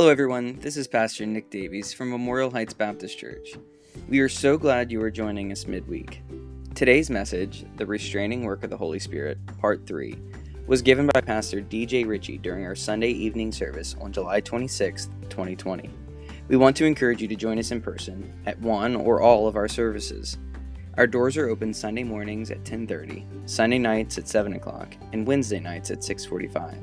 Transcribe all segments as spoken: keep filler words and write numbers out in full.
Hello everyone, this is Pastor Nick Davies from Memorial Heights Baptist Church. We are so glad you are joining us midweek. Today's message, The Restraining Work of the Holy Spirit, Part three, was given by Pastor D J Ritchie during our Sunday evening service on July twenty-sixth, twenty twenty. We want to encourage you to join us in person at one or all of our services. Our doors are open Sunday mornings at ten thirty, Sunday nights at seven o'clock, and Wednesday nights at six forty-five.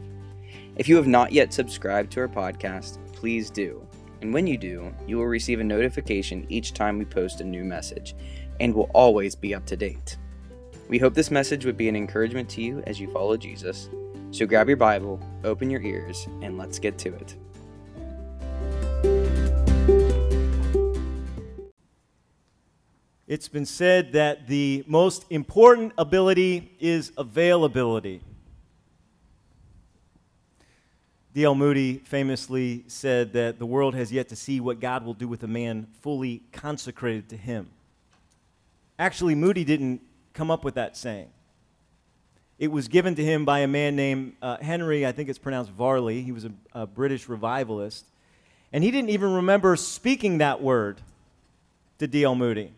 If you have not yet subscribed to our podcast, please do. And when you do, you will receive a notification each time we post a new message and will always be up to date. We hope this message would be an encouragement to you as you follow Jesus. So grab your Bible, open your ears, and let's get to it. It's been said that the most important ability is availability. D L Moody famously said that the world has yet to see what God will do with a man fully consecrated to him. Actually, Moody didn't come up with that saying. It was given to him by a man named uh, Henry, I think it's pronounced Varley. He was a, a British revivalist. And he didn't even remember speaking that word to D L Moody.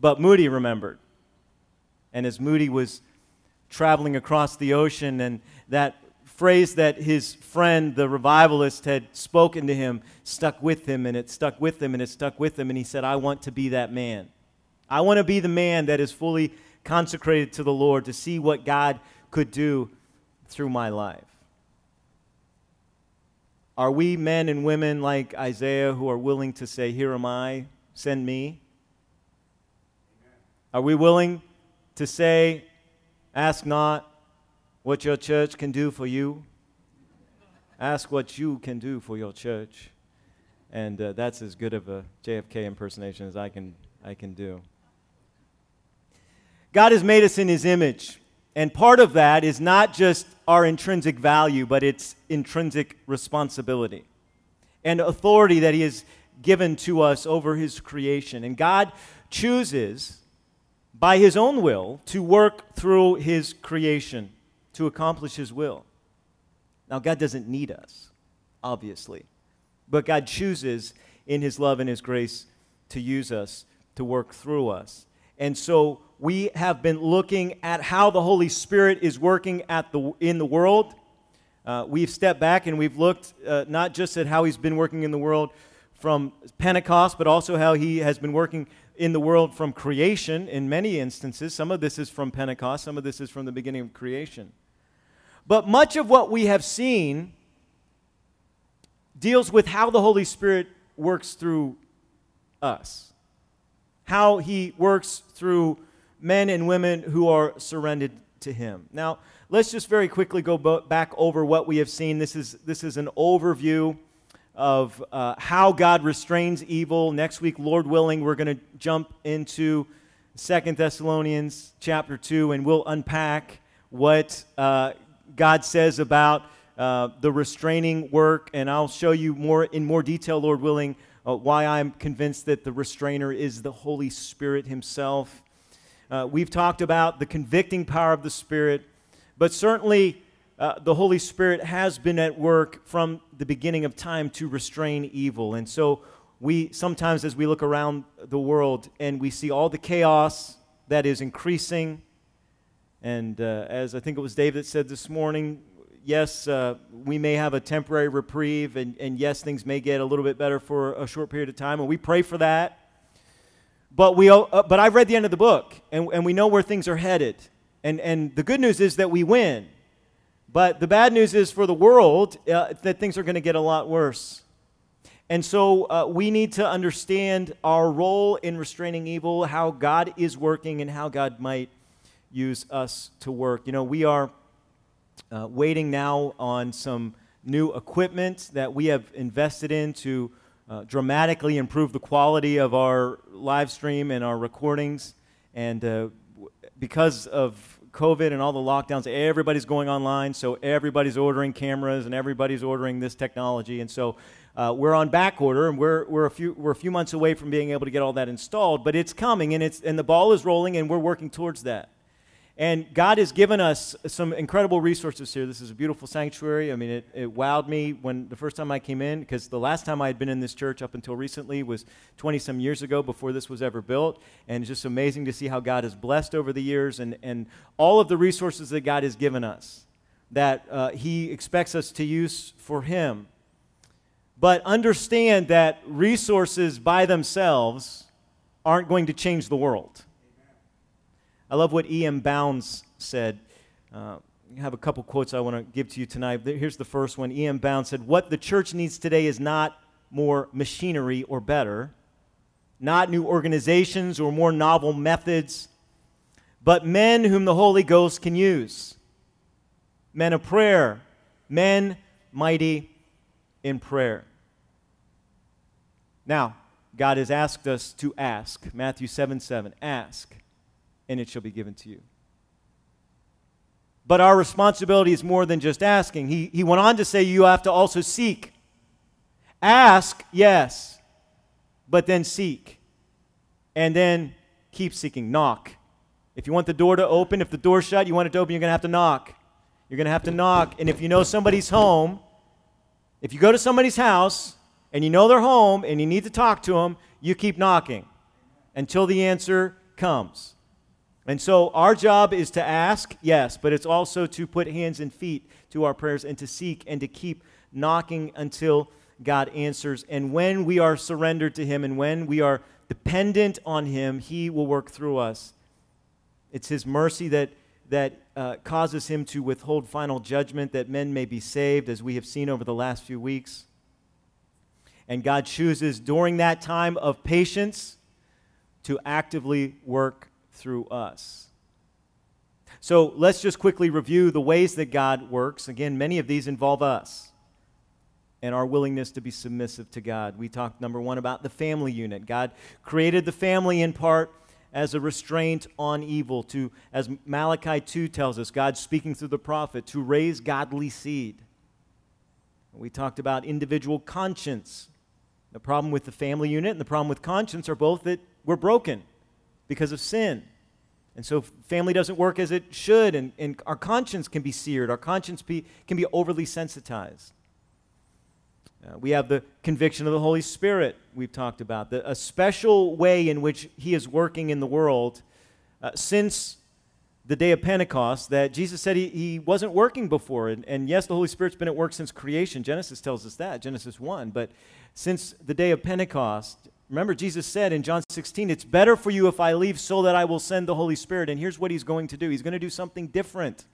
But Moody remembered. And as Moody was traveling across the ocean and that phrase that his friend, the revivalist, had spoken to him stuck with him, and it stuck with him, and it stuck with him, and he said, I want to be that man. I want to be the man that is fully consecrated to the Lord to see what God could do through my life. Are we men and women like Isaiah who are willing to say, here am I, send me? Are we willing to say, ask not what your church can do for you? Ask what you can do for your church. And uh, that's as good of a J F K impersonation as I can, I can do. God has made us in His image. And part of that is not just our intrinsic value, but it's intrinsic responsibility and authority that He has given to us over His creation. And God chooses, by His own will, to work through His creation to accomplish His will. Now, God doesn't need us, obviously, but God chooses in His love and His grace to use us, to work through us. And so we have been looking at how the Holy Spirit is working at the in the world. Uh, we've stepped back and we've looked uh, not just at how He's been working in the world from Pentecost, but also how He has been working in the world from creation in many instances. Some of this is from Pentecost, some of this is from the beginning of creation. But much of what we have seen deals with how the Holy Spirit works through us, how He works through men and women who are surrendered to Him. Now, let's just very quickly go bo- back over what we have seen. This is, this is an overview of uh, how God restrains evil. Next week, Lord willing, we're going to jump into Second Thessalonians chapter two, and we'll unpack what uh, God says about uh, the restraining work, and I'll show you more in more detail, Lord willing, uh, why I'm convinced that the restrainer is the Holy Spirit Himself. Uh, we've talked about the convicting power of the Spirit, but certainly Uh, the Holy Spirit has been at work from the beginning of time to restrain evil. And so we sometimes, as we look around the world and we see all the chaos that is increasing, and uh, as I think it was Dave that said this morning, yes, uh, we may have a temporary reprieve, and, and yes, things may get a little bit better for a short period of time, and we pray for that. But we, uh, but I've read the end of the book, and, and we know where things are headed. And, and the good news is that we win. But the bad news is for the world uh, that things are going to get a lot worse. And so uh, we need to understand our role in restraining evil, how God is working, and how God might use us to work. You know, we are uh, waiting now on some new equipment that we have invested in to uh, dramatically improve the quality of our live stream and our recordings. And uh, because of COVID and all the lockdowns, everybody's going online, so everybody's ordering cameras and everybody's ordering this technology, and so uh, we're on back order, and we're we're a few we're a few months away from being able to get all that installed, but it's coming, and it's and the ball is rolling, and we're working towards that. And God has given us some incredible resources here. This is a beautiful sanctuary. I mean, it, it wowed me when the first time I came in, because the last time I had been in this church up until recently was twenty-some years ago before this was ever built. And it's just amazing to see how God has blessed over the years and, and all of the resources that God has given us that uh, he expects us to use for him. But understand that resources by themselves aren't going to change the world. I love what E M Bounds said. Uh, I have a couple quotes I want to give to you tonight. Here's the first one. E M Bounds said, "What the church needs today is not more machinery or better, not new organizations or more novel methods, but men whom the Holy Ghost can use. Men of prayer, men mighty in prayer." Now, God has asked us to ask. Matthew seven seven, ask, and it shall be given to you. But our responsibility is more than just asking. He, he went on to say you have to also seek. Ask, yes, but then seek. And then keep seeking. Knock. If you want the door to open, if the door's shut, you want it to open, you're going to have to knock. You're going to have to knock. And if you know somebody's home, if you go to somebody's house and you know they're home and you need to talk to them, you keep knocking until the answer comes. And so our job is to ask, yes, but it's also to put hands and feet to our prayers and to seek and to keep knocking until God answers. And when we are surrendered to him and when we are dependent on him, he will work through us. It's his mercy that, that uh, causes him to withhold final judgment that men may be saved, as we have seen over the last few weeks. And God chooses during that time of patience to actively work through us. So let's just quickly review the ways that God works. Again, many of these involve us and our willingness to be submissive to God. We talked, number one, about the family unit. God created the family in part as a restraint on evil, to, as Malachi two tells us, God speaking through the prophet, to raise godly seed. We talked about individual conscience. The problem with the family unit and the problem with conscience are both that we're broken because of sin. And so family doesn't work as it should, and, and our conscience can be seared. Our conscience be, can be overly sensitized. Uh, we have the conviction of the Holy Spirit we've talked about, the, a special way in which he is working in the world uh, since the day of Pentecost that Jesus said he, he wasn't working before. And, and yes, the Holy Spirit's been at work since creation. Genesis tells us that, Genesis one. But since the day of Pentecost, remember, Jesus said in John sixteen, it's better for you if I leave so that I will send the Holy Spirit. And here's what he's going to do. He's going to do something different.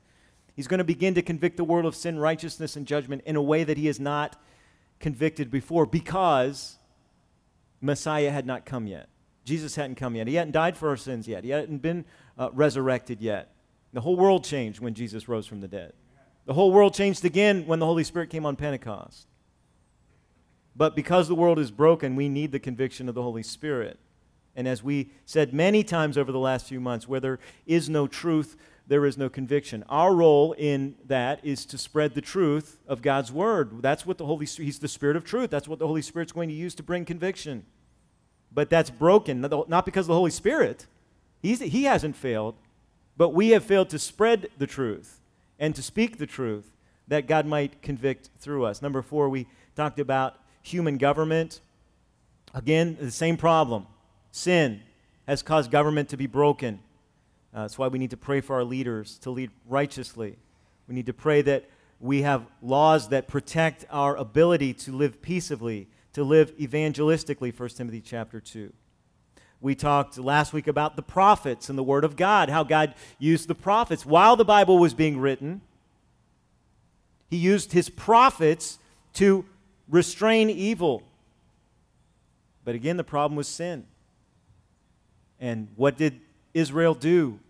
He's going to begin to convict the world of sin, righteousness, and judgment in a way that he has not convicted before, because Messiah had not come yet. Jesus hadn't come yet. He hadn't died for our sins yet. He hadn't been uh, resurrected yet. The whole world changed when Jesus rose from the dead. The whole world changed again when the Holy Spirit came on Pentecost. But because the world is broken, we need the conviction of the Holy Spirit. And as we said many times over the last few months, where there is no truth, there is no conviction. Our role in that is to spread the truth of God's word. That's what the Holy Spirit, he's the Spirit of truth. That's what the Holy Spirit's going to use to bring conviction. But that's broken, not because of the Holy Spirit. He's, he hasn't failed, but we have failed to spread the truth and to speak the truth that God might convict through us. Number four, we talked about human government. Again, the same problem. Sin has caused government to be broken. Uh, that's why we need to pray for our leaders to lead righteously. We need to pray that we have laws that protect our ability to live peaceably, to live evangelistically, First Timothy chapter two. We talked last week about the prophets and the Word of God, how God used the prophets. While the Bible was being written, he used his prophets to restrain evil. But again, the problem was sin. And what did Israel do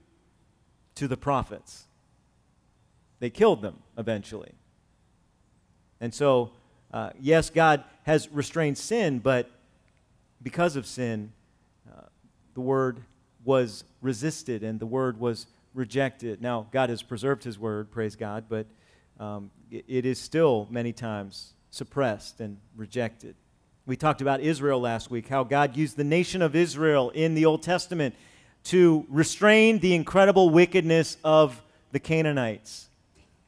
to the prophets? They killed them eventually. And so, uh, yes, God has restrained sin, but because of sin, uh, the word was resisted and the word was rejected. Now, God has preserved his word, praise God, but um, it, it is still many times suppressed and rejected. We talked about Israel last week, how God used the nation of Israel in the Old Testament to restrain the incredible wickedness of the Canaanites.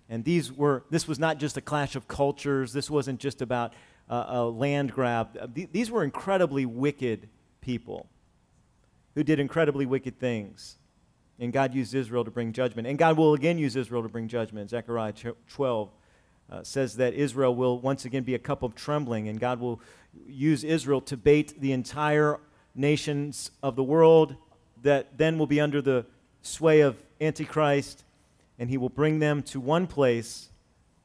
And these were, this was not just a clash of cultures. This wasn't just about uh, a land grab. These were incredibly wicked people who did incredibly wicked things. And God used Israel to bring judgment. And God will again use Israel to bring judgment. Zechariah twelve uh, says that Israel will once again be a cup of trembling, and God will use Israel to bait the entire nations of the world that then will be under the sway of Antichrist, and he will bring them to one place,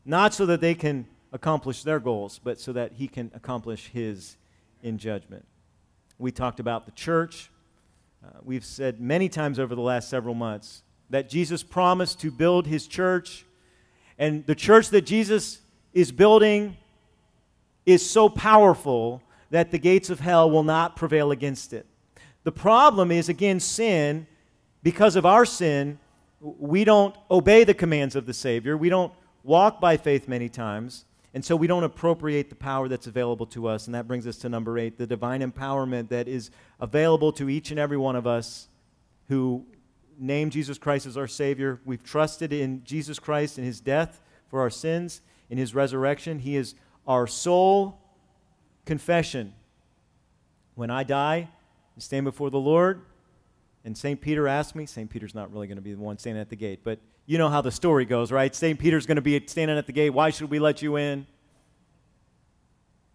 not so that they can accomplish their goals, but so that he can accomplish his in judgment. We talked about the church. Uh, we've said many times over the last several months that Jesus promised to build his church, and the church that Jesus is building is so powerful that the gates of hell will not prevail against it. The problem is, again, sin. Because of our sin, we don't obey the commands of the Savior. We don't walk by faith many times, and so we don't appropriate the power that's available to us. And that brings us to number eight, the divine empowerment that is available to each and every one of us who name Jesus Christ as our Savior. We've trusted in Jesus Christ and his death for our sins, in his resurrection. He is our sole confession. When I die, I stand before the Lord, and Saint Peter asked me, Saint Peter's not really going to be the one standing at the gate, but you know how the story goes, right? Saint Peter's going to be standing at the gate. Why should we let you in?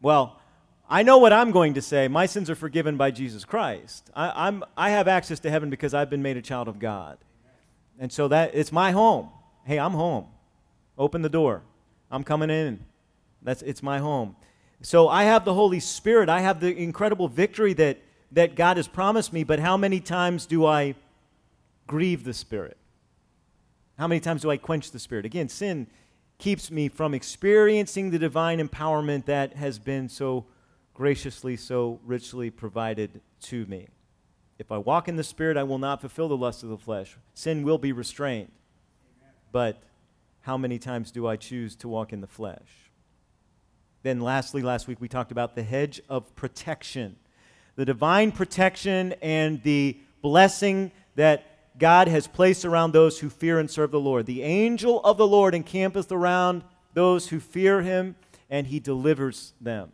Well, I know what I'm going to say. My sins are forgiven by Jesus Christ. I, I'm, I have access to heaven because I've been made a child of God. And so that it's my home. Hey, I'm home. Open the door. I'm coming in. That's, it's my home. So I have the Holy Spirit. I have the incredible victory that, that God has promised me, but how many times do I grieve the Spirit? How many times do I quench the Spirit? Again, sin keeps me from experiencing the divine empowerment that has been so graciously, so richly provided to me. If I walk in the Spirit, I will not fulfill the lust of the flesh. Sin will be restrained. But how many times do I choose to walk in the flesh? Then lastly, last week we talked about the hedge of protection, the divine protection and the blessing that God has placed around those who fear and serve the Lord. The angel of the Lord encampeth around those who fear him, and he delivers them.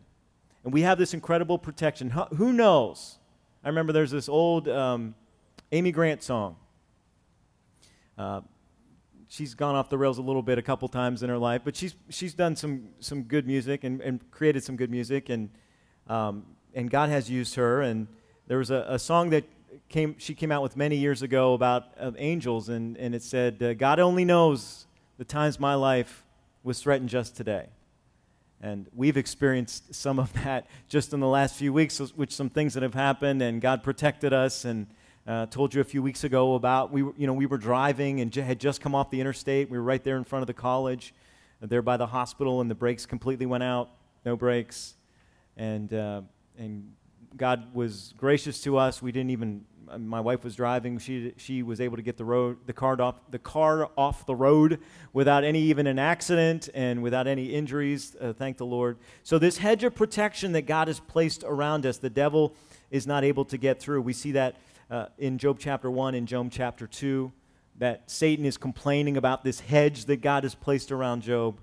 And we have this incredible protection. Who knows? I remember there's this old um, Amy Grant song. Uh, She's gone off the rails a little bit a couple times in her life, but she's she's done some some good music and, and created some good music, and um, and God has used her. And there was a, a song that came she came out with many years ago about uh, angels, and and it said, uh, "God only knows the times my life was threatened just today," and we've experienced some of that just in the last few weeks, which some things that have happened, and God protected us. And Uh, told you a few weeks ago about, we you know, we were driving and j- had just come off the interstate. We were right there in front of the college, there by the hospital, and the brakes completely went out, no brakes. And uh, and God was gracious to us. We didn't even, my wife was driving. She she was able to get the road, the car off the car off the road without any even an accident and without any injuries. Uh, thank the Lord. So this hedge of protection that God has placed around us, the devil is not able to get through. We see that Uh, in Job chapter one, in Job chapter two, that Satan is complaining about this hedge that God has placed around Job.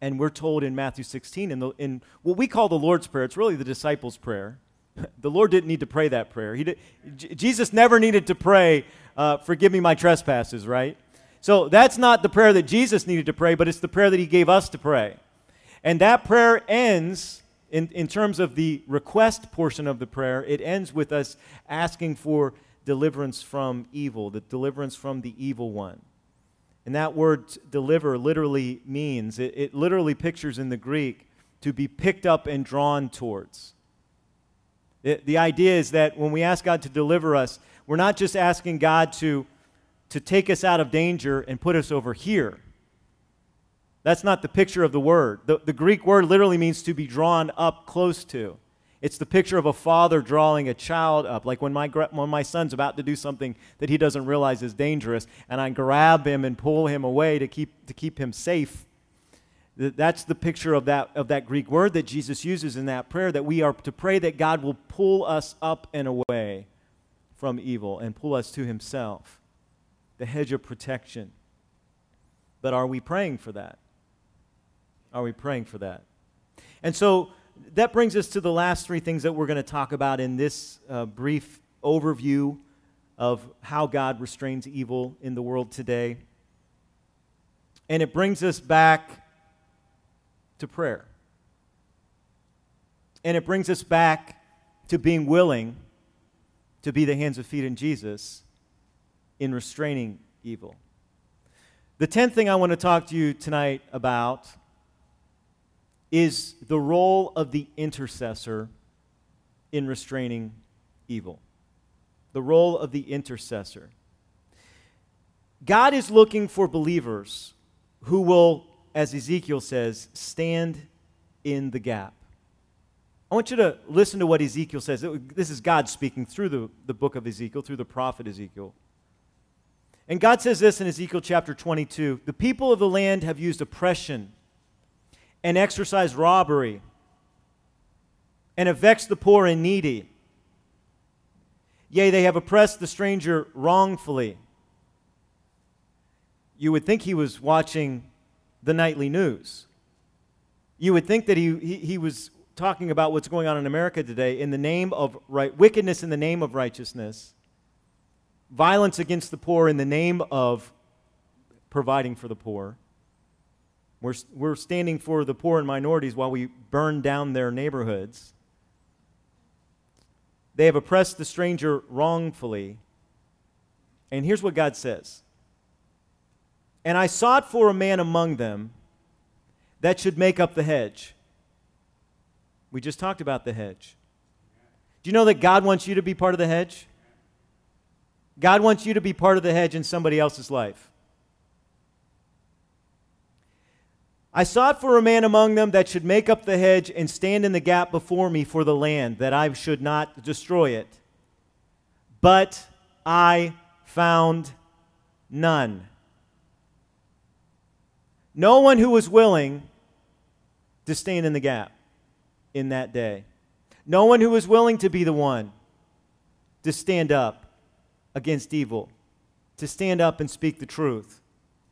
And we're told in Matthew sixteen, in, the, in what we call the Lord's Prayer, it's really the disciples' prayer. The Lord didn't need to pray that prayer. He did, J- Jesus never needed to pray, uh, forgive me my trespasses, right? So that's not the prayer that Jesus needed to pray, but it's the prayer that he gave us to pray. And that prayer ends... In, in terms of the request portion of the prayer, it ends with us asking for deliverance from evil, the deliverance from the evil one. And that word deliver literally means, it, it literally pictures in the Greek, to be picked up and drawn towards. It, the idea is that when we ask God to deliver us, we're not just asking God to, to take us out of danger and put us over here. That's not the picture of the word. The, the Greek word literally means to be drawn up close to. It's the picture of a father drawing a child up, like when my, when my son's about to do something that he doesn't realize is dangerous, and I grab him and pull him away to keep, to keep him safe. That's the picture of that, of that Greek word that Jesus uses in that prayer, that we are to pray that God will pull us up and away from evil and pull us to himself, the hedge of protection. But are we praying for that? Are we praying for that? And so that brings us to the last three things that we're going to talk about in this uh, brief overview of how God restrains evil in the world today. And it brings us back to prayer. And it brings us back to being willing to be the hands and feet in Jesus in restraining evil. The tenth thing I want to talk to you tonight about is the role of the intercessor in restraining evil. The role of the intercessor. God is looking for believers who will, as Ezekiel says, stand in the gap. I want you to listen to what Ezekiel says. This is God speaking through the, the book of Ezekiel, through the prophet Ezekiel. And God says this in Ezekiel chapter twenty-two, "The people of the land have used oppression and exercised robbery and have vexed the poor and needy. Yea, they have oppressed the stranger wrongfully." You would think he was watching the nightly news. You would think that he, he, he was talking about what's going on in America today in the name of right, wickedness in the name of righteousness, violence against the poor in the name of providing for the poor. We're, we're standing for the poor and minorities while we burn down their neighborhoods. They have oppressed the stranger wrongfully. And here's what God says. "And I sought for a man among them that should make up the hedge." We just talked about the hedge. Do you know that God wants you to be part of the hedge? God wants you to be part of the hedge in somebody else's life. "I sought for a man among them that should make up the hedge and stand in the gap before me for the land, that I should not destroy it. But I found none. No one who was willing to stand in the gap in that day. No one who was willing to be the one to stand up against evil, to stand up and speak the truth.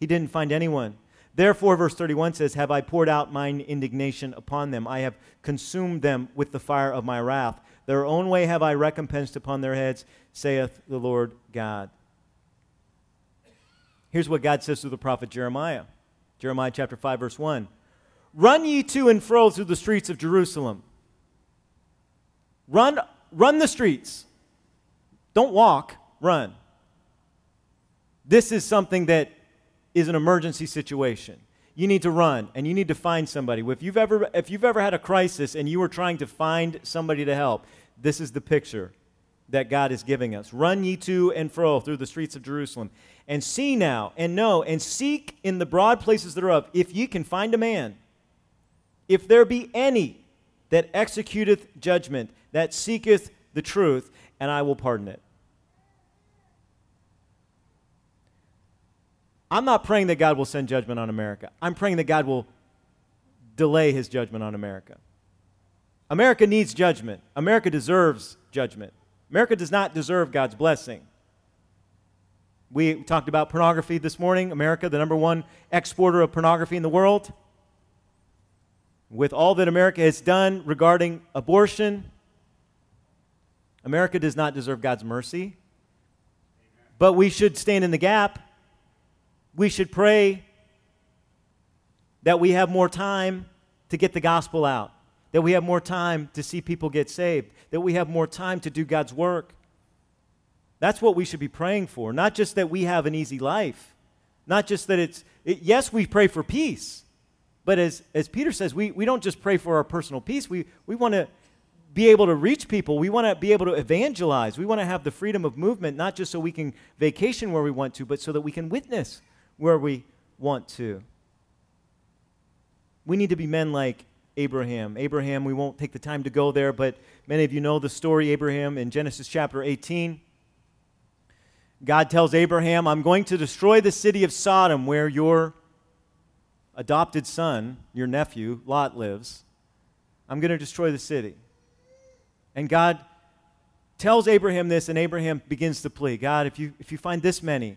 He didn't find anyone. Therefore," verse thirty-one says, "have I poured out mine indignation upon them. I have consumed them with the fire of my wrath. Their own way have I recompensed upon their heads, saith the Lord God." Here's what God says to the prophet Jeremiah. Jeremiah chapter five, verse one. "Run ye to and fro through the streets of Jerusalem." Run, run the streets. Don't walk, run. This is something that is an emergency situation. You need to run, and you need to find somebody. If you've ever, if you've ever had a crisis and you were trying to find somebody to help, this is the picture that God is giving us. "Run ye to and fro through the streets of Jerusalem, and see now, and know, and seek in the broad places thereof, if ye can find a man, if there be any that executeth judgment, that seeketh the truth, and I will pardon it." I'm not praying that God will send judgment on America. I'm praying that God will delay his judgment on America. America needs judgment. America deserves judgment. America does not deserve God's blessing. We talked about pornography this morning. America, the number one exporter of pornography in the world. With all that America has done regarding abortion, America does not deserve God's mercy. Amen. But we should stand in the gap. We should pray that we have more time to get the gospel out, that we have more time to see people get saved, that we have more time to do God's work. That's what we should be praying for, not just that we have an easy life, not just that it's, it, yes, we pray for peace, but as, as Peter says, we, we don't just pray for our personal peace. We, we want to be able to reach people. We want to be able to evangelize. We want to have the freedom of movement, not just so we can vacation where we want to, but so that we can witness where we want to. We need to be men like Abraham. Abraham, we won't take the time to go there, but many of you know the story. Abraham in Genesis chapter eighteen. God tells Abraham, "I'm going to destroy the city of Sodom where your adopted son, your nephew, Lot, lives. I'm going to destroy the city." And God tells Abraham this, and Abraham begins to plead, God, if you, if you find this many,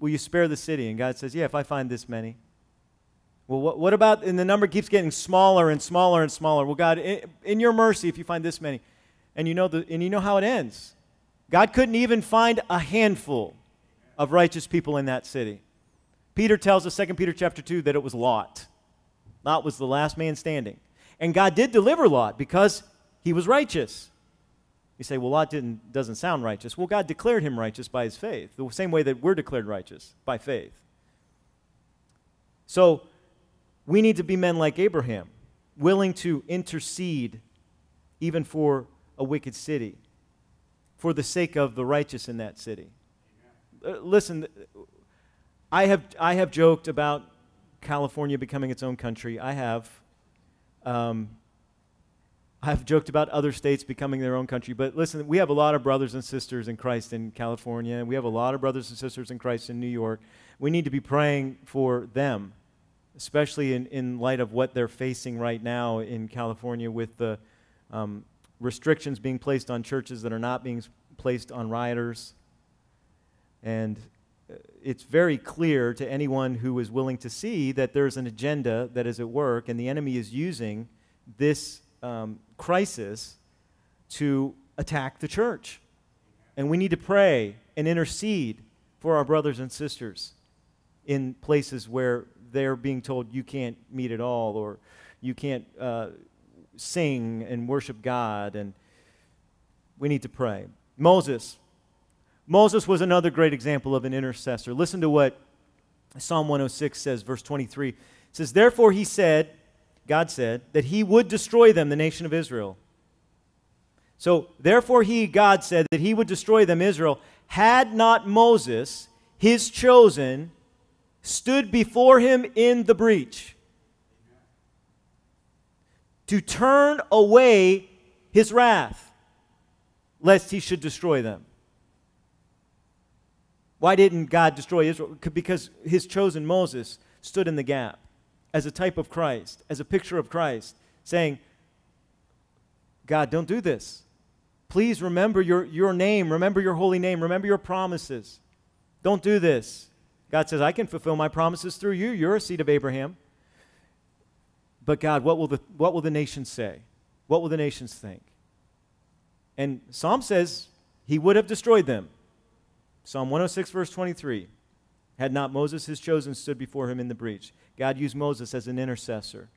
will you spare the city? And God says, yeah, if I find this many. Well, what, what about, and the number keeps getting smaller and smaller and smaller. Well, God, in, in your mercy, if you find this many. And you know the, and you know how it ends. God couldn't even find a handful of righteous people in that city. Peter tells us, Second Peter chapter two, that it was Lot. Lot was the last man standing. And God did deliver Lot because he was righteous. You say, well, Lot didn't, doesn't sound righteous. Well, God declared him righteous by his faith, the same way that we're declared righteous, by faith. So we need to be men like Abraham, willing to intercede even for a wicked city, for the sake of the righteous in that city. Uh, listen, I have, I have joked about California becoming its own country. I have. Um, I've joked about other states becoming their own country. But listen, we have a lot of brothers and sisters in Christ in California, and we have a lot of brothers and sisters in Christ in New York. We need to be praying for them, especially in, in light of what they're facing right now in California with the um, restrictions being placed on churches that are not being placed on rioters. And it's very clear to anyone who is willing to see that there's an agenda that is at work, and the enemy is using this um, crisis to attack the church. And we need to pray and intercede for our brothers and sisters in places where they're being told you can't meet at all, or you can't uh, sing and worship God. And we need to pray. Moses. Moses was another great example of an intercessor. Listen to what Psalm one oh six says, verse twenty-three. It says, therefore he said, God said, that he would destroy them, the nation of Israel. So, therefore he, God, said that he would destroy them, Israel, had not Moses, his chosen, stood before him in the breach to turn away his wrath, lest he should destroy them. Why didn't God destroy Israel? Because his chosen Moses stood in the gap as a type of Christ, as a picture of Christ, saying, God, don't do this. Please remember your, your name. Remember your holy name. Remember your promises. Don't do this. God says, I can fulfill my promises through you. You're a seed of Abraham. But God, what will the, what will the nations say? What will the nations think? And Psalm says he would have destroyed them. Psalm one oh six, verse twenty-three, had not Moses, his chosen, stood before him in the breach. God used Moses as an intercessor.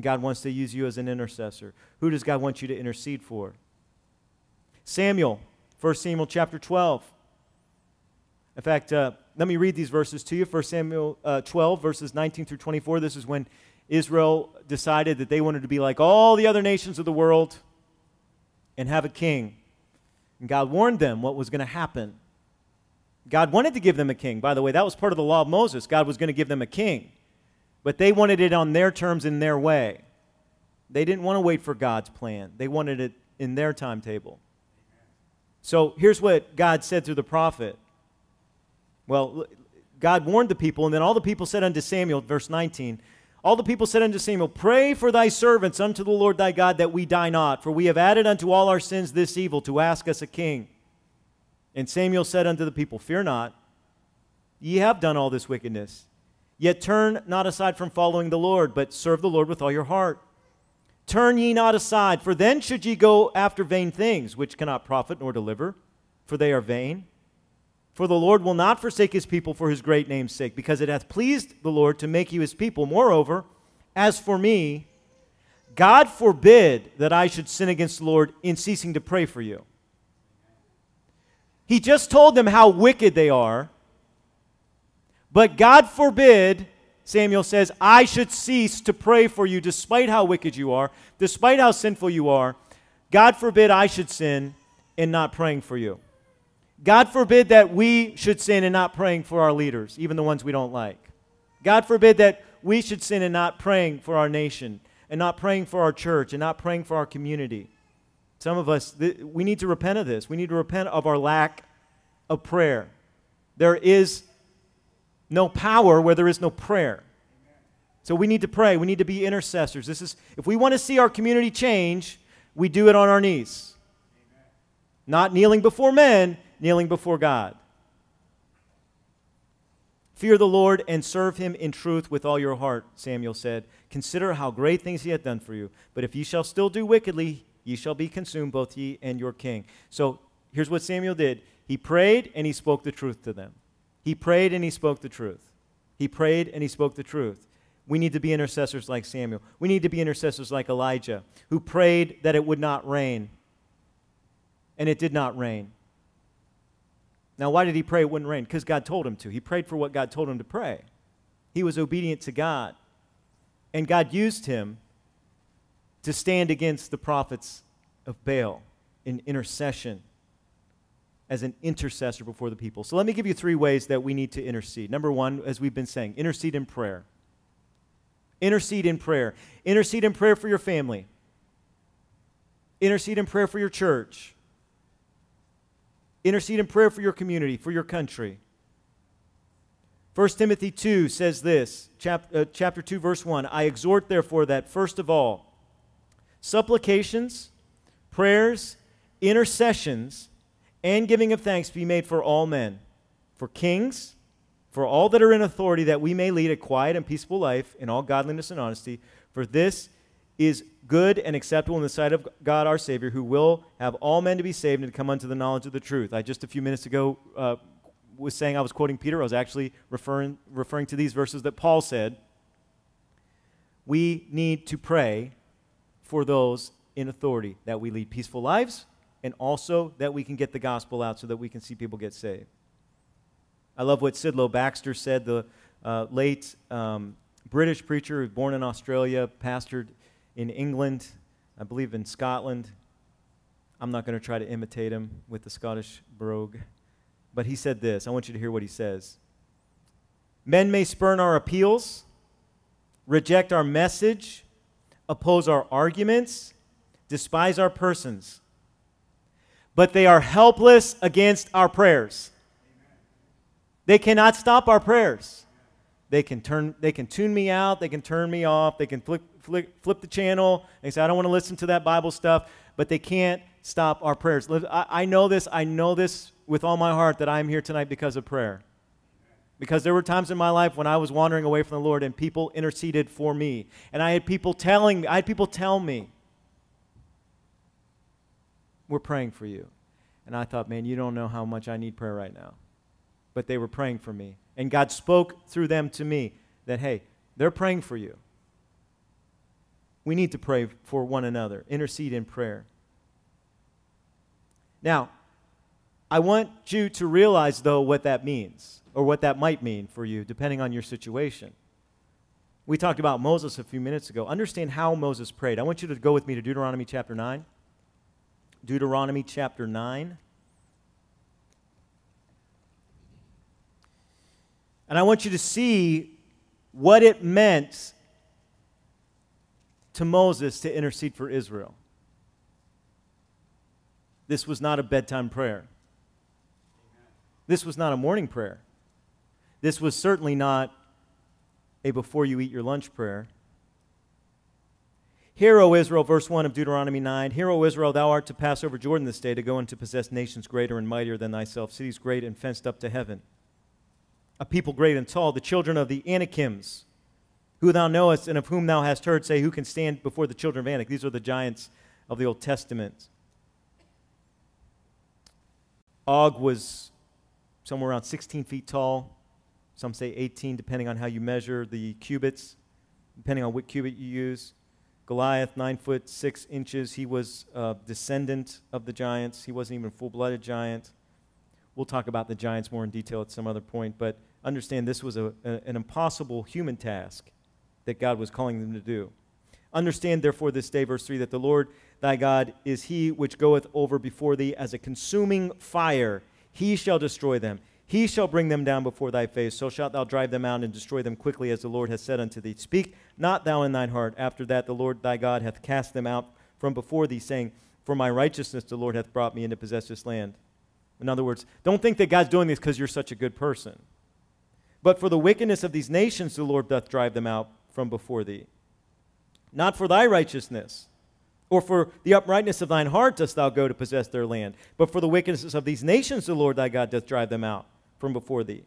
God wants to use you as an intercessor. Who does God want you to intercede for? Samuel, First Samuel chapter twelve. In fact, uh, let me read these verses to you. First Samuel twelve, verses nineteen through twenty-four. This is when Israel decided that they wanted to be like all the other nations of the world and have a king. And God warned them what was going to happen. God wanted to give them a king. By the way, that was part of the law of Moses. God was going to give them a king. But they wanted it on their terms, in their way. They didn't want to wait for God's plan. They wanted it in their timetable. So here's what God said through the prophet. Well, God warned the people, and then all the people said unto Samuel, verse nineteen, all the people said unto Samuel, pray for thy servants unto the Lord thy God that we die not, for we have added unto all our sins this evil, to ask us a king. And Samuel said unto the people, fear not, ye have done all this wickedness. Yet turn not aside from following the Lord, but serve the Lord with all your heart. Turn ye not aside, for then should ye go after vain things, which cannot profit nor deliver, for they are vain. For the Lord will not forsake his people for his great name's sake, because it hath pleased the Lord to make you his people. Moreover, as for me, God forbid that I should sin against the Lord in ceasing to pray for you. He just told them how wicked they are. But God forbid, Samuel says, I should cease to pray for you despite how wicked you are, despite how sinful you are. God forbid I should sin in not praying for you. God forbid that we should sin in not praying for our leaders, even the ones we don't like. God forbid that we should sin in not praying for our nation, and not praying for our church, and not praying for our community. Some of us, th- we need to repent of this. We need to repent of our lack of prayer. There is no power where there is no prayer. So we need to pray. We need to be intercessors. This is, if we want to see our community change, we do it on our knees. Not kneeling before men, kneeling before God. Fear the Lord and serve him in truth with all your heart, Samuel said. Consider how great things he hath done for you. But if ye shall still do wickedly, ye shall be consumed, both ye and your king. So here's what Samuel did. He prayed and he spoke the truth to them. He prayed and he spoke the truth. He prayed and he spoke the truth. We need to be intercessors like Samuel. We need to be intercessors like Elijah, who prayed that it would not rain. And it did not rain. Now, why did he pray it wouldn't rain? Because God told him to. He prayed for what God told him to pray. He was obedient to God. And God used him to stand against the prophets of Baal in intercession, as an intercessor before the people. So let me give you three ways that we need to intercede. Number one, as we've been saying, intercede in prayer. Intercede in prayer. Intercede in prayer for your family. Intercede in prayer for your church. Intercede in prayer for your community, for your country. First Timothy two says this, chapter two, verse one, I exhort, therefore, that first of all, supplications, prayers, intercessions, and giving of thanks be made for all men, for kings, for all that are in authority, that we may lead a quiet and peaceful life in all godliness and honesty. For this is good and acceptable in the sight of God our Savior, who will have all men to be saved and to come unto the knowledge of the truth. I just a few minutes ago uh, was saying I was quoting Peter. I was actually referring, referring to these verses that Paul said. We need to pray for those in authority, that we lead peaceful lives, and also that we can get the gospel out so that we can see people get saved. I love what Sidlow Baxter said, the uh, late um, British preacher, born in Australia, pastored in England, I believe in Scotland. I'm not going to try to imitate him with the Scottish brogue. But he said this. I want you to hear what he says. Men may spurn our appeals, reject our message, oppose our arguments, despise our persons, but they are helpless against our prayers. They cannot stop our prayers. They can turn, they can tune me out. They can turn me off. They can flip, flip, flip the channel. They say, I don't want to listen to that Bible stuff, but they can't stop our prayers. I, I know this. I know this with all my heart that I'm here tonight because of prayer. Because there were times in my life when I was wandering away from the Lord and people interceded for me. And I had people telling me, I had people tell me, we're praying for you. And I thought, man, you don't know how much I need prayer right now. But they were praying for me. And God spoke through them to me that, hey, they're praying for you. We need to pray for one another. Intercede in prayer. Now, I want you to realize, though, what that means or what that might mean for you, depending on your situation. We talked about Moses a few minutes ago. Understand how Moses prayed. I want you to go with me to Deuteronomy chapter nine. Deuteronomy chapter nine. And I want you to see what it meant to Moses to intercede for Israel. This was not a bedtime prayer. This was not a morning prayer. This was certainly not a before you eat your lunch prayer. Hear, O Israel, verse one of Deuteronomy nine, Hear, O Israel, thou art to pass over Jordan this day, to go and to possess nations greater and mightier than thyself, cities great and fenced up to heaven, a people great and tall, the children of the Anakims, who thou knowest and of whom thou hast heard, say, who can stand before the children of Anak? These are the giants of the Old Testament. Og was somewhere around sixteen feet tall, some say eighteen, depending on how you measure the cubits, depending on what cubit you use. Goliath, nine foot, six inches. He was a descendant of the giants. He wasn't even a full-blooded giant. We'll talk about the giants more in detail at some other point, but understand this was a, a, an impossible human task that God was calling them to do. Understand, therefore, this day, verse three, that the Lord thy God is he which goeth over before thee as a consuming fire. He shall destroy them. He shall bring them down before thy face. So shalt thou drive them out and destroy them quickly, as the Lord hath said unto thee. Speak not thou in thine heart, after that the Lord thy God hath cast them out from before thee, saying, For my righteousness the Lord hath brought me in to possess this land. In other words, don't think that God's doing this because you're such a good person. But for the wickedness of these nations the Lord doth drive them out from before thee. Not for thy righteousness, Or for the uprightness of thine heart dost thou go to possess their land. But for the wickedness of these nations the Lord thy God doth drive them out from before thee.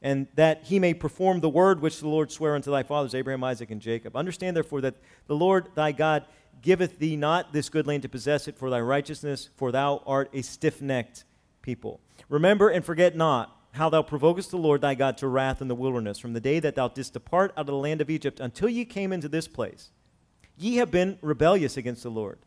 And that he may perform the word which the Lord sware unto thy fathers, Abraham, Isaac, and Jacob. Understand, therefore, that the Lord thy God giveth thee not this good land to possess it for thy righteousness, for thou art a stiff-necked people. Remember and forget not how thou provokest the Lord thy God to wrath in the wilderness, from the day that thou didst depart out of the land of Egypt until ye came into this place. Ye have been rebellious against the Lord.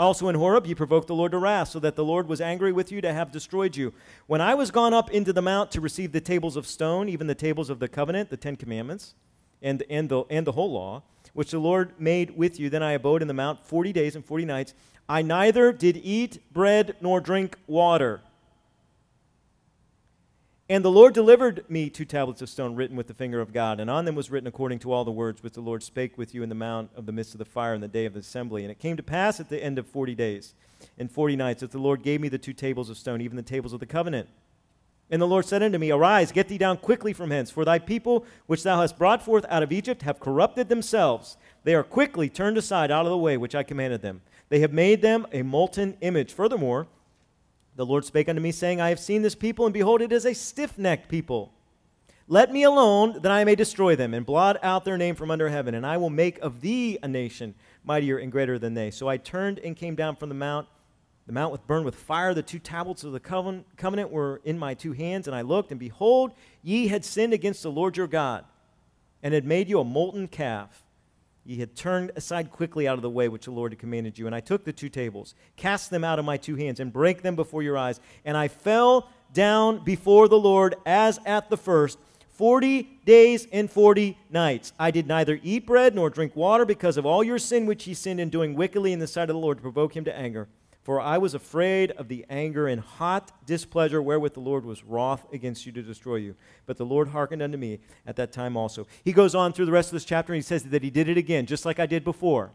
Also in Horeb ye provoked the Lord to wrath, so that the Lord was angry with you to have destroyed you. When I was gone up into the mount to receive the tables of stone, even the tables of the covenant, the Ten Commandments, and, and, the, and the whole law, which the Lord made with you, then I abode in the mount forty days and forty nights. I neither did eat bread nor drink water. And the Lord delivered me two tablets of stone written with the finger of God, and on them was written according to all the words which the Lord spake with you in the mount of the midst of the fire in the day of the assembly. And it came to pass at the end of forty days and forty nights that the Lord gave me the two tables of stone, even the tables of the covenant. And the Lord said unto me, Arise, get thee down quickly from hence, for thy people which thou hast brought forth out of Egypt have corrupted themselves. They are quickly turned aside out of the way which I commanded them. They have made them a molten image. Furthermore, the Lord spake unto me, saying, I have seen this people, and behold, it is a stiff-necked people. Let me alone, that I may destroy them, and blot out their name from under heaven, and I will make of thee a nation mightier and greater than they. So I turned and came down from the mount. The mount was burned with fire. The two tablets of the covenant were in my two hands, and I looked, and behold, ye had sinned against the Lord your God, and had made you a molten calf. Ye had turned aside quickly out of the way which the Lord had commanded you. And I took the two tables, cast them out of my two hands, and brake them before your eyes. And I fell down before the Lord as at the first, forty days and forty nights. I did neither eat bread nor drink water because of all your sin which ye sinned in doing wickedly in the sight of the Lord to provoke him to anger. For I was afraid of the anger and hot displeasure wherewith the Lord was wroth against you to destroy you. But the Lord hearkened unto me at that time also. He goes on through the rest of this chapter, and he says that he did it again, just like I did before.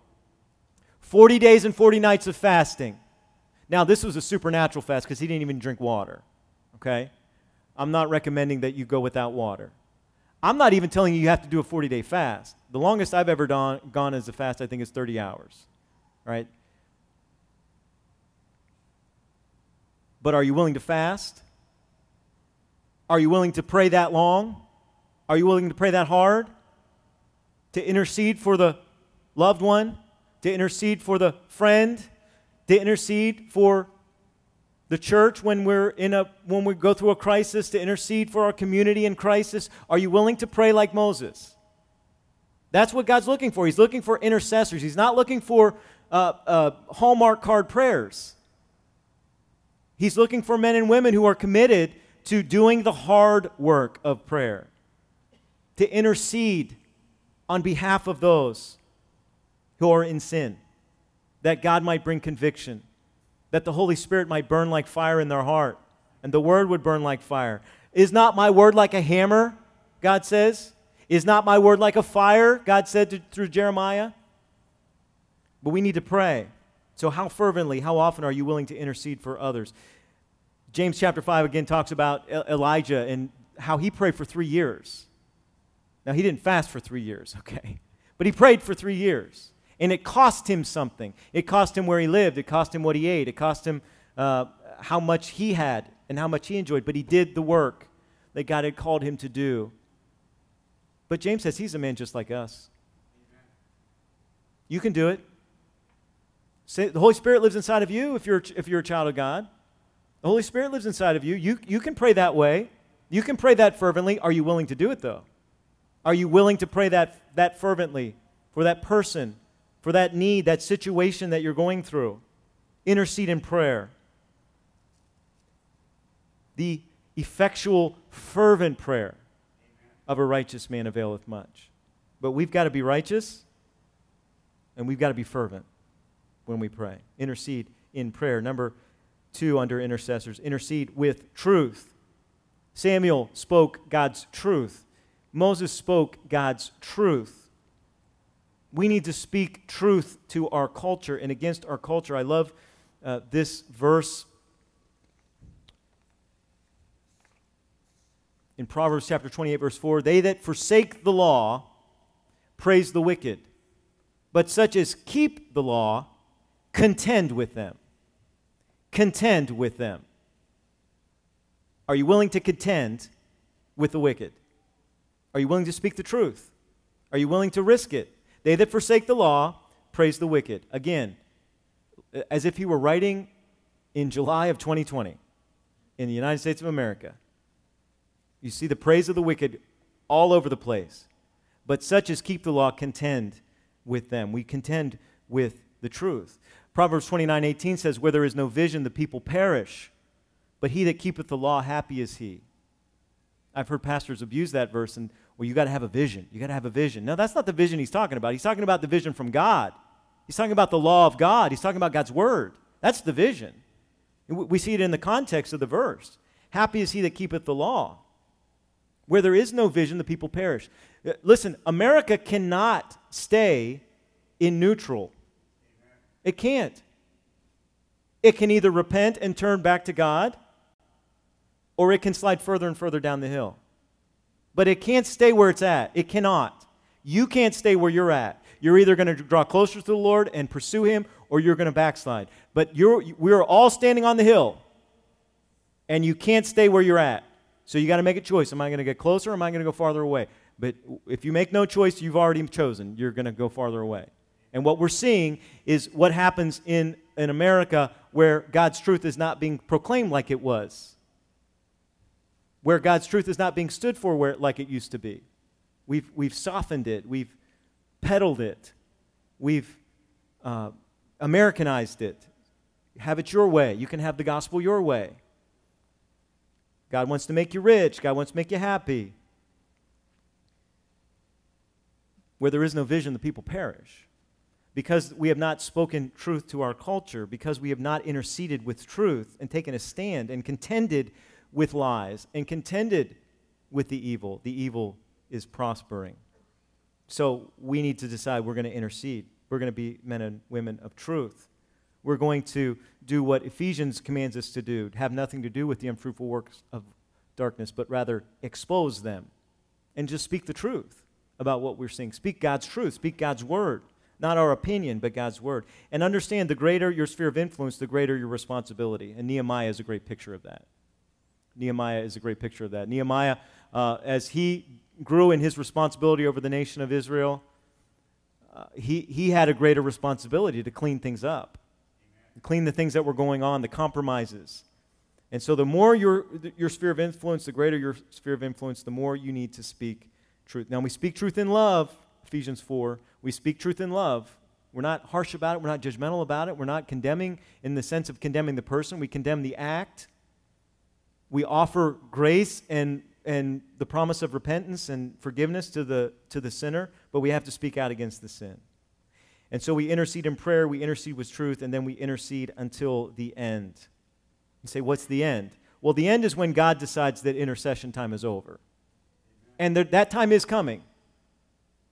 forty days and forty nights of fasting. Now, this was a supernatural fast because he didn't even drink water, okay? I'm not recommending that you go without water. I'm not even telling you you have to do a forty-day fast. The longest I've ever done, gone as a fast, I think, is thirty hours, right? But are you willing to fast? Are you willing to pray that long? Are you willing to pray that hard? To intercede for the loved one? To intercede for the friend? To intercede for the church when we're in a when we go through a crisis? To intercede for our community in crisis? Are you willing to pray like Moses? That's what God's looking for. He's looking for intercessors. He's not looking for uh, uh, Hallmark card prayers. He's looking for men and women who are committed to doing the hard work of prayer, to intercede on behalf of those who are in sin, that God might bring conviction, that the Holy Spirit might burn like fire in their heart, and the word would burn like fire. Is not my word like a hammer, God says? Is not my word like a fire, God said to, through Jeremiah? But we need to pray. So how fervently, how often are you willing to intercede for others? James chapter five again talks about Elijah and how he prayed for three years. Now, he didn't fast for three years, okay? But he prayed for three years, and it cost him something. It cost him where he lived. It cost him what he ate. It cost him uh, how much he had and how much he enjoyed. But he did the work that God had called him to do. But James says he's a man just like us. You can do it. The Holy Spirit lives inside of you if you're, if you're a child of God. The Holy Spirit lives inside of you. You, you can pray that way. You can pray that fervently. Are you willing to do it, though? Are you willing to pray that, that fervently for that person, for that need, that situation that you're going through? Intercede in prayer. The effectual, fervent prayer of a righteous man availeth much. But we've got to be righteous, and we've got to be fervent when we pray. Intercede in prayer. Number two under intercessors, intercede with truth. Samuel spoke God's truth. Moses spoke God's truth. We need to speak truth to our culture and against our culture. I love uh, this verse in Proverbs chapter twenty-eight, verse four. They that forsake the law praise the wicked, but such as keep the law Contend with them. Contend with them. Are you willing to contend with the wicked? Are you willing to speak the truth? Are you willing to risk it? They that forsake the law, praise the wicked. Again, as if he were writing in July of twenty twenty in the United States of America. You see the praise of the wicked all over the place. But such as keep the law contend with them. We contend with the truth. Proverbs twenty-nine eighteen says, where there is no vision, the people perish. But he that keepeth the law, happy is he. I've heard pastors abuse that verse and, well, you got to have a vision. You got to have a vision. No, that's not the vision he's talking about. He's talking about the vision from God. He's talking about the law of God. He's talking about God's word. That's the vision. We see it in the context of the verse. Happy is he that keepeth the law. Where there is no vision, the people perish. Listen, America cannot stay in neutral. It can't. It can either repent and turn back to God, or it can slide further and further down the hill. But it can't stay where it's at. It cannot. You can't stay where you're at. You're either going to draw closer to the Lord and pursue Him, or you're going to backslide. But you're, we're all standing on the hill, and you can't stay where you're at. So you got to make a choice. Am I going to get closer, or am I going to go farther away? But if you make no choice, you've already chosen. You're going to go farther away. And what we're seeing is what happens in, in America, where God's truth is not being proclaimed like it was, where God's truth is not being stood for where, like it used to be. We've, we've softened it. We've peddled it. We've uh, Americanized it. Have it your way. You can have the gospel your way. God wants to make you rich. God wants to make you happy. Where there is no vision, the people perish. Because we have not spoken truth to our culture, because we have not interceded with truth and taken a stand and contended with lies and contended with the evil, the evil is prospering. So we need to decide we're going to intercede. We're going to be men and women of truth. We're going to do what Ephesians commands us to do, have nothing to do with the unfruitful works of darkness, but rather expose them and just speak the truth about what we're seeing. Speak God's truth. Speak God's word. Not our opinion, but God's word. And understand, the greater your sphere of influence, the greater your responsibility. And Nehemiah is a great picture of that. Nehemiah is a great picture of that. Nehemiah, uh, as he grew in his responsibility over the nation of Israel, uh, he, he had a greater responsibility to clean things up, clean the things that were going on, the compromises. And so the more your, your sphere of influence, the greater your sphere of influence, the more you need to speak truth. Now, we speak truth in love, Ephesians four. We speak truth in love. We're not harsh about it. We're not judgmental about it. We're not condemning in the sense of condemning the person. We condemn the act. We offer grace and, and the promise of repentance and forgiveness to the, to the sinner, but we have to speak out against the sin. And so we intercede in prayer, we intercede with truth, and then we intercede until the end. You say, what's the end? Well, the end is when God decides that intercession time is over. And there, that time is coming.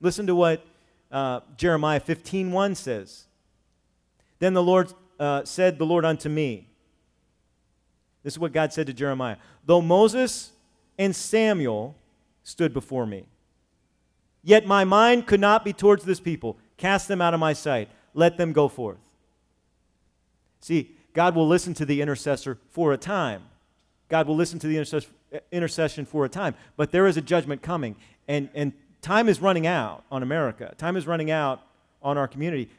Listen to what uh, Jeremiah fifteen one says. Then the Lord uh, said, the Lord unto me. This is what God said to Jeremiah. Though Moses and Samuel stood before me, yet my mind could not be towards this people. Cast them out of my sight. Let them go forth. See, God will listen to the intercessor for a time. God will listen to the intercess- intercession for a time. But there is a judgment coming. And, and time is running out on America. Time is running out on our community.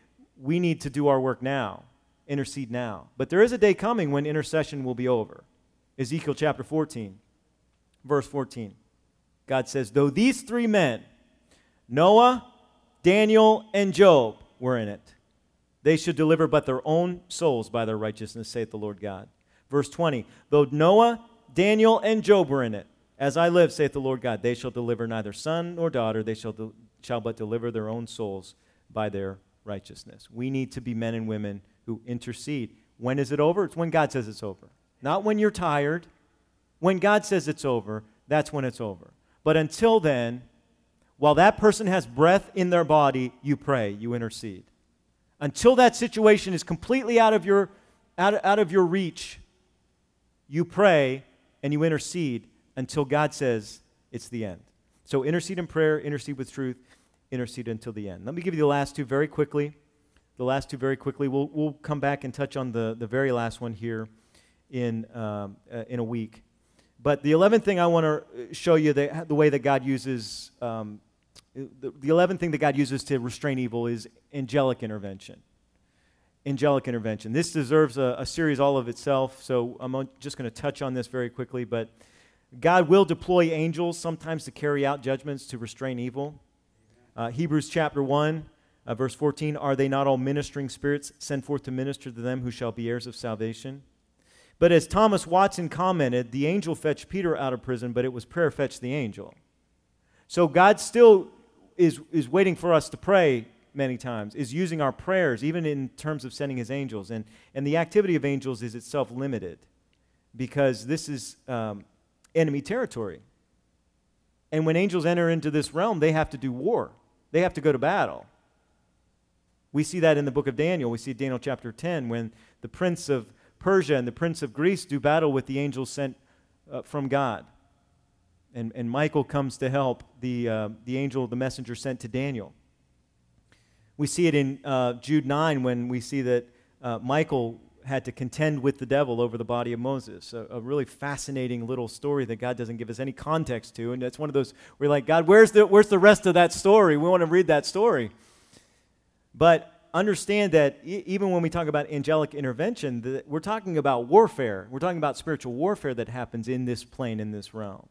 We need to do our work now. Intercede now. But there is a day coming when intercession will be over. Ezekiel chapter fourteen, verse fourteen. God says, though these three men, Noah, Daniel, and Job, were in it, they should deliver but their own souls by their righteousness, saith the Lord God. Verse twenty, though Noah, Daniel, and Job were in it, as I live, saith the Lord God, they shall deliver neither son nor daughter, they shall, de- shall but deliver their own souls by their righteousness. We need to be men and women who intercede. When is it over? It's when God says it's over. Not when you're tired. When God says it's over, that's when it's over. But until then, while that person has breath in their body, you pray, you intercede. Until that situation is completely out of your, out of, out of your reach, you pray and you intercede until God says it's the end. So intercede in prayer, intercede with truth, intercede until the end. Let me give you the last two very quickly. the last two very quickly. We'll, we'll come back and touch on the, the very last one here in, um, uh, in a week. But the eleventh thing I want to show you, the, the way that God uses, um, the, the eleventh thing that God uses to restrain evil is angelic intervention. Angelic intervention. This deserves a, a series all of itself, so I'm just going to touch on this very quickly, but God will deploy angels sometimes to carry out judgments to restrain evil. Uh, Hebrews chapter one, uh, verse fourteen, are they not all ministering spirits sent forth to minister to them who shall be heirs of salvation? But as Thomas Watson commented, the angel fetched Peter out of prison, but it was prayer fetched the angel. So God still is, is waiting for us to pray many times, is using our prayers, even in terms of sending his angels. And, and the activity of angels is itself limited because this is um, enemy territory. And when angels enter into this realm, they have to do war. They have to go to battle. We see that in the book of Daniel. We see Daniel chapter ten when the prince of Persia and the prince of Greece do battle with the angels sent uh, from God. And, and Michael comes to help the, uh, the angel, the messenger sent to Daniel. We see it in uh, Jude nine when we see that uh, Michael had to contend with the devil over the body of Moses. A, a really fascinating little story that God doesn't give us any context to. And that's one of those where you're like, God, where's the, where's the rest of that story? We want to read that story. But understand that e- even when we talk about angelic intervention, the, we're talking about warfare. We're talking about spiritual warfare that happens in this plane, in this realm.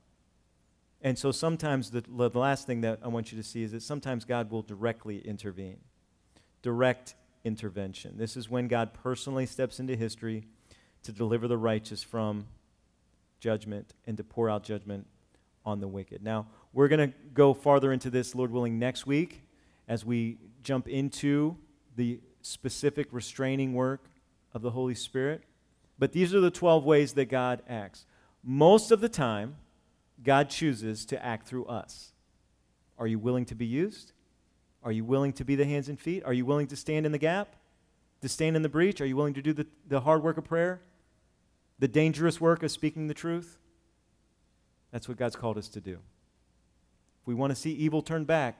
And so sometimes the, the last thing that I want you to see is that sometimes God will directly intervene. Direct intervention. This is when God personally steps into history to deliver the righteous from judgment and to pour out judgment on the wicked. Now, we're going to go farther into this, Lord willing, next week as we jump into the specific restraining work of the Holy Spirit. But these are the twelve ways that God acts. Most of the time, God chooses to act through us. Are you willing to be used? Are you willing to be the hands and feet? Are you willing to stand in the gap? To stand in the breach? Are you willing to do the, the hard work of prayer? The dangerous work of speaking the truth? That's what God's called us to do. If we want to see evil turn back,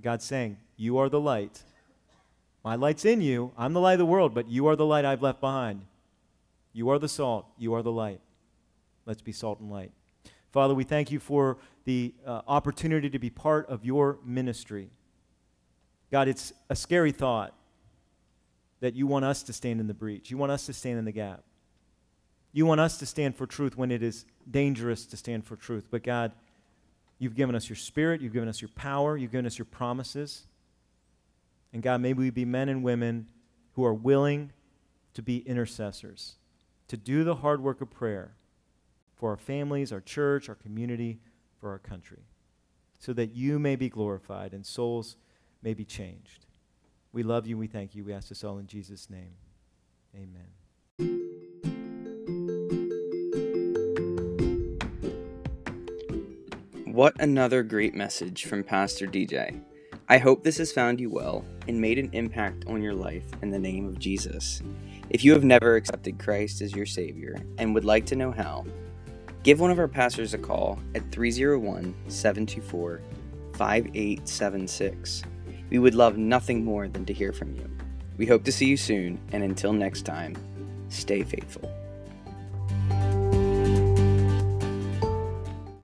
God's saying, you are the light. My light's in you. I'm the light of the world, but you are the light I've left behind. You are the salt. You are the light. Let's be salt and light. Father, we thank you for the uh, opportunity to be part of your ministry. God, it's a scary thought that you want us to stand in the breach. You want us to stand in the gap. You want us to stand for truth when it is dangerous to stand for truth. But God, you've given us your spirit. You've given us your power. You've given us your promises. And God, may we be men and women who are willing to be intercessors, to do the hard work of prayer for our families, our church, our community, for our country, so that you may be glorified and souls may be changed. We love you. We thank you. We ask this all in Jesus' name. Amen. What another great message from Pastor D J. I hope this has found you well and made an impact on your life in the name of Jesus. If you have never accepted Christ as your Savior and would like to know how, give one of our pastors a call at three oh one, seven two four, five eight seven six. We would love nothing more than to hear from you. We hope to see you soon, and until next time, stay faithful.